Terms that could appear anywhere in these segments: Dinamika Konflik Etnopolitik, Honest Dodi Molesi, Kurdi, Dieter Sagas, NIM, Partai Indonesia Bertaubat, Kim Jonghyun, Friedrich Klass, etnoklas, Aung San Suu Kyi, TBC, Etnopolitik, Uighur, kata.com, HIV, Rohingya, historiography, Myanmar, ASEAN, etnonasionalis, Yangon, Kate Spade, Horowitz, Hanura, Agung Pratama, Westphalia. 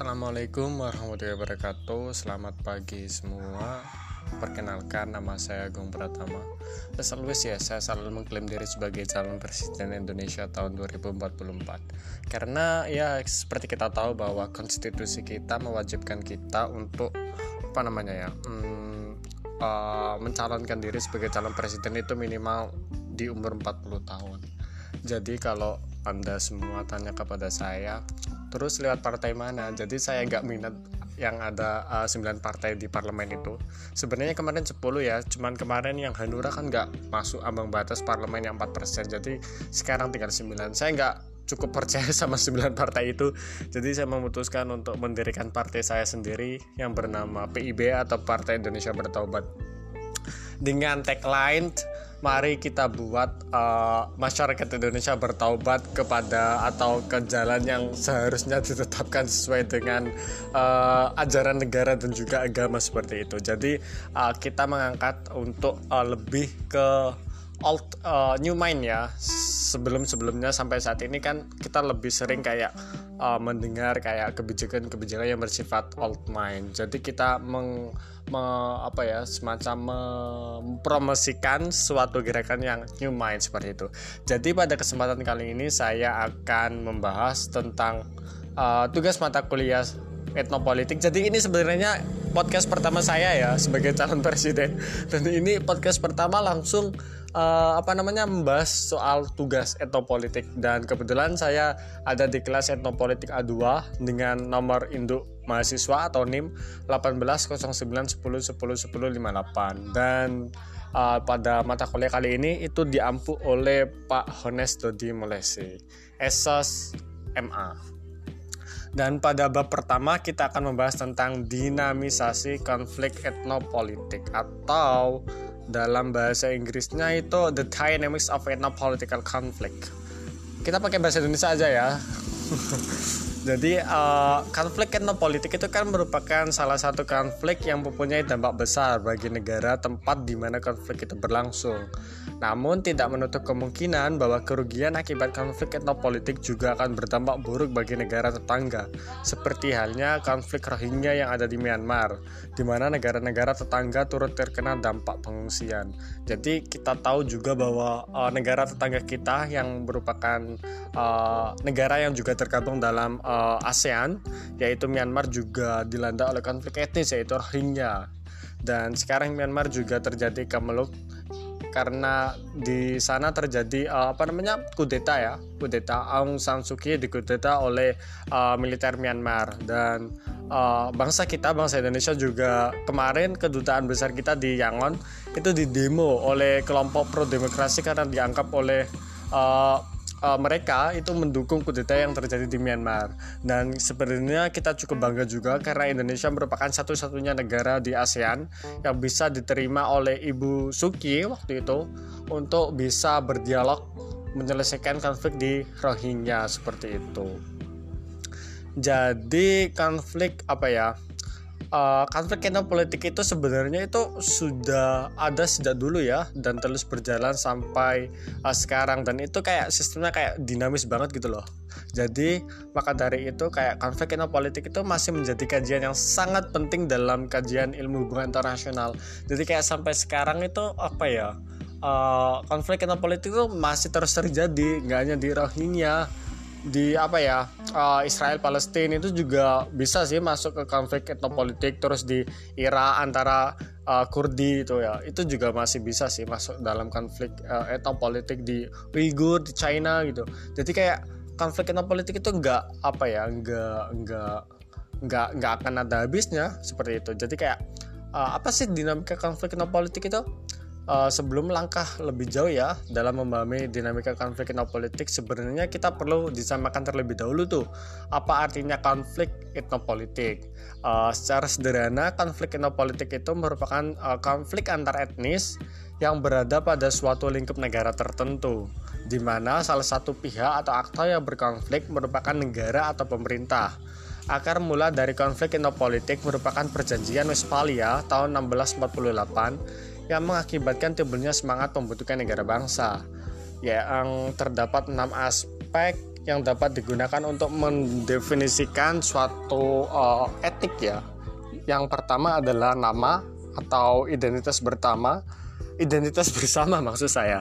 Assalamualaikum warahmatullahi wabarakatuh. Selamat pagi semua. Perkenalkan, nama saya Agung Pratama. As always ya, saya selalu mengklaim diri sebagai calon presiden Indonesia tahun 2044. Karena ya seperti kita tahu bahwa konstitusi kita mewajibkan kita untuk mencalonkan diri sebagai calon presiden itu minimal di umur 40 tahun. Jadi kalau Anda semua tanya kepada saya, terus lewat partai mana? Jadi saya nggak minat yang ada 9 partai di parlemen itu. Sebenarnya kemarin 10 ya, cuman kemarin yang Hanura kan nggak masuk ambang batas parlemen yang 4%. Jadi sekarang tinggal 9. Saya nggak cukup percaya sama 9 partai itu. Jadi saya memutuskan untuk mendirikan partai saya sendiri yang bernama PIB atau Partai Indonesia Bertaubat. Dengan tagline, mari kita buat masyarakat Indonesia bertaubat kepada atau ke jalan yang seharusnya ditetapkan sesuai dengan ajaran negara dan juga agama seperti itu. Jadi kita mengangkat untuk lebih ke old new mind ya. Sebelum-sebelumnya sampai saat ini kan kita lebih sering kayak mendengar kayak kebijakan-kebijakan yang bersifat old mind. Jadi kita mempromosikan suatu gerakan yang new mind seperti itu. Jadi pada kesempatan kali ini saya akan membahas tentang tugas mata kuliah etnopolitik. Jadi ini sebenarnya podcast pertama saya ya sebagai calon presiden, dan ini podcast pertama langsung membahas soal tugas etnopolitik. Dan kebetulan saya ada di kelas etnopolitik A2 dengan nomor induk mahasiswa atau NIM 180910101058, dan pada mata kuliah kali ini itu diampu oleh Pak Honest Dodi Molesi, S.Sos MA. Dan pada bab pertama kita akan membahas tentang dinamisasi konflik etnopolitik, atau dalam bahasa Inggrisnya itu the dynamics of ethnopolitical conflict. Kita pakai bahasa Indonesia aja ya. Jadi konflik etnopolitik itu kan merupakan salah satu konflik yang mempunyai dampak besar bagi negara tempat di mana konflik itu berlangsung. Namun tidak menutup kemungkinan bahwa kerugian akibat konflik etnopolitik juga akan berdampak buruk bagi negara tetangga, seperti halnya konflik Rohingya yang ada di Myanmar, di mana negara-negara tetangga turut terkena dampak pengungsian. Jadi kita tahu juga bahwa negara tetangga kita yang merupakan negara yang juga tergabung dalam ASEAN, yaitu Myanmar, juga dilanda oleh konflik etnis yaitu Rohingya. Dan sekarang Myanmar juga terjadi kemeluk karena di sana terjadi kudeta ya. Kudeta Aung San Suu Kyi dikudeta oleh militer Myanmar, dan bangsa Indonesia juga kemarin kedutaan besar kita di Yangon itu didemo oleh kelompok pro demokrasi karena dianggap oleh mereka itu mendukung kudeta yang terjadi di Myanmar. Dan sebenarnya kita cukup bangga juga karena Indonesia merupakan satu-satunya negara di ASEAN yang bisa diterima oleh Ibu Suki waktu itu untuk bisa berdialog menyelesaikan konflik di Rohingya seperti itu. Jadi konflik etnopolitik itu sebenarnya itu sudah ada sejak dulu ya, dan terus berjalan sampai sekarang, dan itu kayak sistemnya kayak dinamis banget gitu loh. Jadi maka dari itu kayak konflik etnopolitik itu masih menjadi kajian yang sangat penting dalam kajian ilmu hubungan internasional. Jadi kayak sampai sekarang itu konflik etnopolitik itu masih terus terjadi, nggak hanya di Rohingya, di Israel Palestina itu juga bisa sih masuk ke konflik etnopolitik, terus di Irak antara Kurdi itu ya, itu juga masih bisa sih masuk dalam konflik etnopolitik, di Uighur di China gitu. Jadi kayak konflik etnopolitik itu nggak akan ada habisnya seperti itu. Jadi kayak apa sih dinamika konflik etnopolitik itu? Sebelum langkah lebih jauh ya dalam memahami dinamika konflik etnopolitik, sebenarnya kita perlu disamakan terlebih dahulu tuh apa artinya konflik etnopolitik. Secara sederhana, konflik etnopolitik itu merupakan konflik antar etnis yang berada pada suatu lingkup negara tertentu, di mana salah satu pihak atau aktor yang berkonflik merupakan negara atau pemerintah. Akar mula dari konflik etnopolitik merupakan perjanjian Westphalia tahun 1648 yang mengakibatkan timbulnya semangat pembentukan negara bangsa. Yang terdapat 6 aspek yang dapat digunakan untuk mendefinisikan suatu etnik ya. Yang pertama adalah nama atau identitas bersama maksud saya.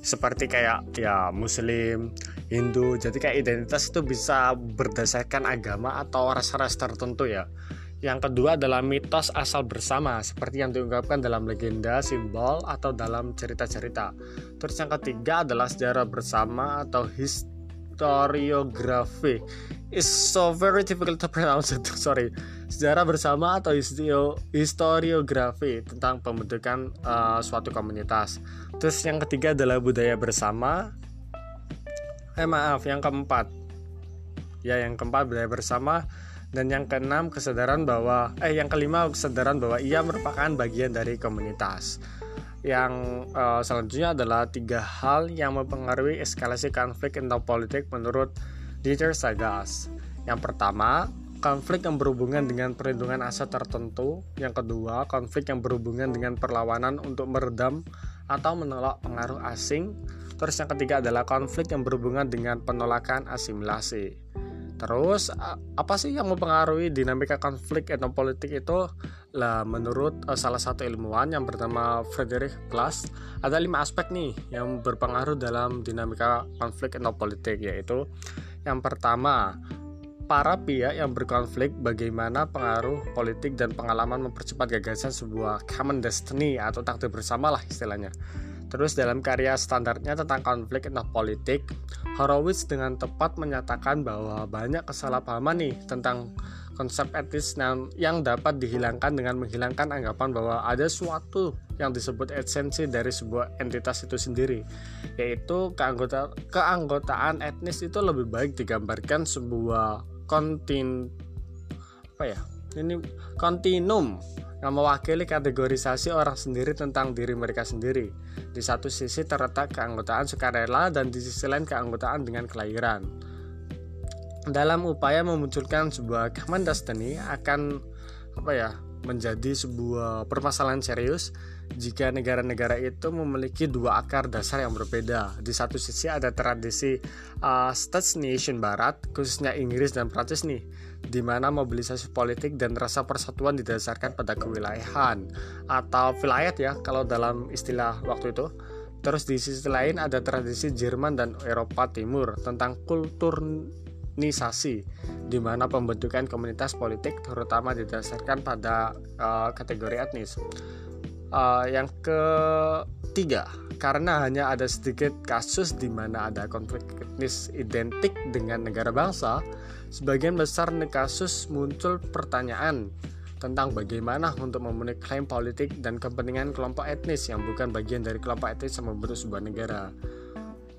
Seperti kayak ya Muslim, Hindu. Jadi kayak identitas itu bisa berdasarkan agama atau ras-ras tertentu ya. Yang kedua adalah mitos asal bersama, seperti yang diungkapkan dalam legenda, simbol, atau dalam cerita-cerita. Terus yang ketiga adalah sejarah bersama atau historiography. It's so very difficult to pronounce it, sorry. Sejarah bersama atau historiography tentang pembentukan suatu komunitas. Terus yang ketiga adalah budaya bersama. Yang keempat budaya bersama. Dan yang kelima kesadaran bahwa ia merupakan bagian dari komunitas. Yang selanjutnya adalah 3 hal yang mempengaruhi eskalasi konflik etnopolitik menurut Dieter Sagas. Yang pertama, konflik yang berhubungan dengan perlindungan aset tertentu. Yang kedua, konflik yang berhubungan dengan perlawanan untuk meredam atau menolak pengaruh asing. Terus yang ketiga adalah konflik yang berhubungan dengan penolakan asimilasi. Terus apa sih yang mempengaruhi dinamika konflik etnopolitik itu? Lah, menurut salah satu ilmuwan yang bernama Friedrich Klass, ada 5 aspek nih yang berpengaruh dalam dinamika konflik etnopolitik, yaitu yang pertama, para pihak yang berkonflik bagaimana pengaruh politik dan pengalaman mempercepat gagasan sebuah common destiny atau takdir bersama lah istilahnya. Terus dalam karya standarnya tentang konflik etnopolitik, Horowitz dengan tepat menyatakan bahwa banyak kesalahpahaman nih tentang konsep etis yang dapat dihilangkan dengan menghilangkan anggapan bahwa ada suatu yang disebut esensi dari sebuah entitas itu sendiri, yaitu keanggotaan etnis itu lebih baik digambarkan sebuah kontinum yang mewakili kategorisasi orang sendiri tentang diri mereka sendiri. Di satu sisi terletak keanggotaan sukarela dan di sisi lain keanggotaan dengan kelahiran. Dalam upaya memunculkan sebuah common destiny akan menjadi sebuah permasalahan serius jika negara-negara itu memiliki 2 akar dasar yang berbeda. Di satu sisi ada tradisi state nation barat, khususnya Inggris dan Prancis nih, di mana mobilisasi politik dan rasa persatuan didasarkan pada kewilayahan atau vilayat ya kalau dalam istilah waktu itu. Terus di sisi lain ada tradisi Jerman dan Eropa Timur tentang kulturnisasi, di mana pembentukan komunitas politik terutama didasarkan pada kategori etnis. Yang ketiga, karena hanya ada sedikit kasus di mana ada konflik etnis identik dengan negara bangsa, sebagian besar kasus muncul pertanyaan tentang bagaimana untuk memenuhi klaim politik dan kepentingan kelompok etnis yang bukan bagian dari kelompok etnis yang membentuk sebuah negara.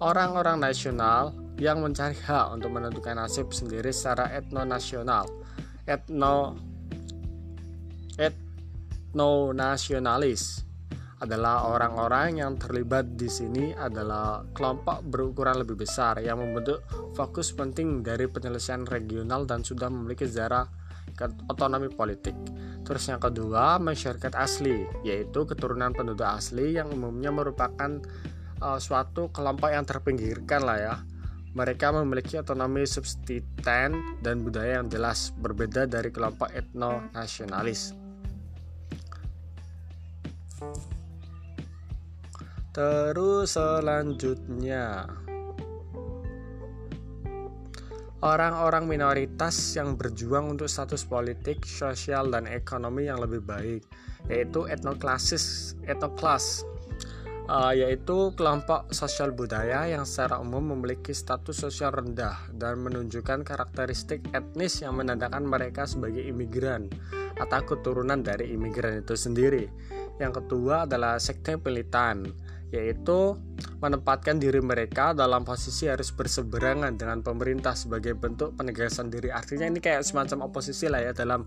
Orang-orang nasional yang mencari hak untuk menentukan nasib sendiri secara etnonasionalis adalah orang-orang yang terlibat di sini adalah kelompok berukuran lebih besar yang membentuk fokus penting dari penyelesaian regional dan sudah memiliki sejarah otonomi politik. Terus yang kedua, masyarakat asli, yaitu keturunan penduduk asli yang umumnya merupakan suatu kelompok yang terpinggirkan lah ya. Mereka memiliki otonomi subsisten dan budaya yang jelas berbeda dari kelompok etnonasionalis. Terus selanjutnya, orang-orang minoritas yang berjuang untuk status politik, sosial, dan ekonomi yang lebih baik, yaitu etnoklas, yaitu kelompok sosial budaya yang secara umum memiliki status sosial rendah dan menunjukkan karakteristik etnis yang menandakan mereka sebagai imigran atau keturunan dari imigran itu sendiri. Yang kedua adalah sekte militan, yaitu menempatkan diri mereka dalam posisi harus berseberangan dengan pemerintah sebagai bentuk penegasan diri. Artinya ini kayak semacam oposisi lah ya dalam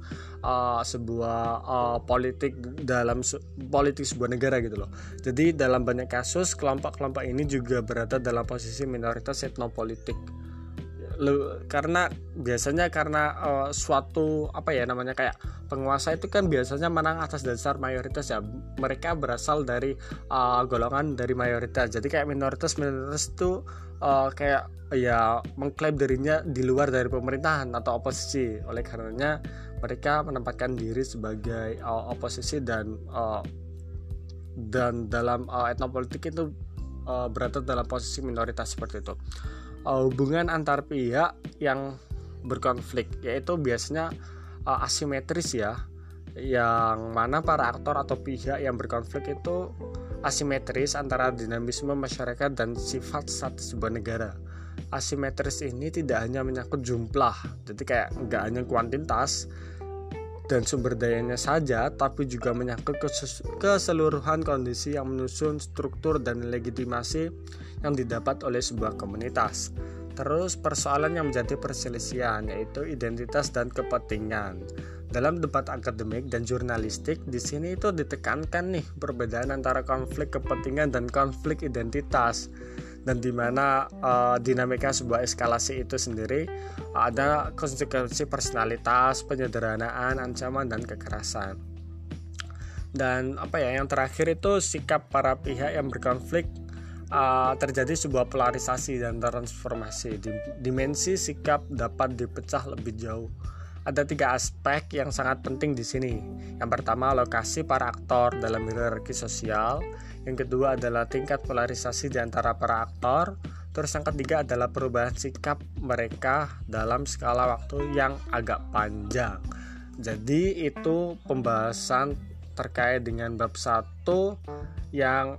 sebuah politik, dalam politik sebuah negara gitu loh. Jadi dalam banyak kasus kelompok-kelompok ini juga berada dalam posisi minoritas etnopolitik. karena biasanya suatu kayak penguasa itu kan biasanya menang atas dasar mayoritas ya, mereka berasal dari golongan dari mayoritas, jadi kayak minoritas itu kayak ya mengklaim dirinya di luar dari pemerintahan atau oposisi, oleh karenanya mereka menempatkan diri sebagai oposisi dan dalam etnopolitik itu berada dalam posisi minoritas seperti itu. Hubungan antar pihak yang berkonflik yaitu biasanya asimetris ya, yang mana para aktor atau pihak yang berkonflik itu asimetris antara dinamisme masyarakat dan sifat status sebuah negara. Asimetris ini tidak hanya menyangkut jumlah, jadi kayak nggak hanya kuantitas dan sumber dayanya saja, tapi juga menyangkut keseluruhan kondisi yang menyusun struktur dan legitimasi yang didapat oleh sebuah komunitas. Terus persoalan yang menjadi perselisihan yaitu identitas dan kepentingan. Dalam debat akademik dan jurnalistik di sini itu ditekankan nih perbedaan antara konflik kepentingan dan konflik identitas, dan di mana dinamika sebuah eskalasi itu sendiri ada konsekuensi personalitas, penyederhanaan, ancaman, dan kekerasan. Dan yang terakhir itu sikap para pihak yang berkonflik. Terjadi sebuah polarisasi dan transformasi. Dimensi sikap dapat dipecah lebih jauh. Ada 3 aspek yang sangat penting di sini. Yang pertama, lokasi para aktor dalam hierarki sosial. Yang kedua adalah tingkat polarisasi di antara para aktor. Terus yang ketiga adalah perubahan sikap mereka dalam skala waktu yang agak panjang. Jadi itu pembahasan terkait dengan bab 1 yang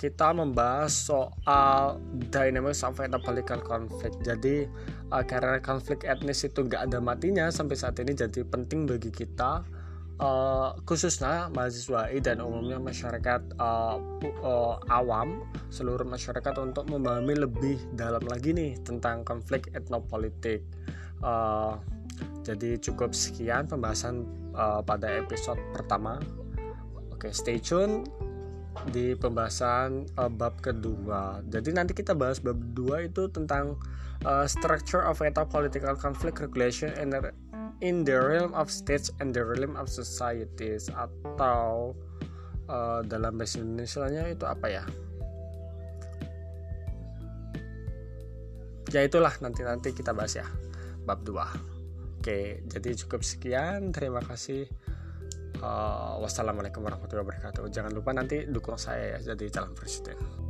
kita membahas soal dynamics of etnopolitical conflict. Jadi karena konflik etnis itu nggak ada matinya sampai saat ini, jadi penting bagi kita khususnya mahasiswa dan umumnya masyarakat awam seluruh masyarakat untuk memahami lebih dalam lagi nih tentang konflik etnopolitik. Jadi cukup sekian pembahasan pada episode pertama. Oke, stay tune di pembahasan bab kedua. Jadi nanti kita bahas bab 2 itu tentang structure of etnopolitical conflict regulation in the realm of states and the realm of societies, atau dalam bahasa Indonesia-nya itu apa ya? Ya itulah nanti kita bahas ya bab 2. Oke, jadi cukup sekian. Terima kasih. Wassalamualaikum warahmatullahi wabarakatuh. Jangan lupa nanti dukung saya ya jadi calon presiden.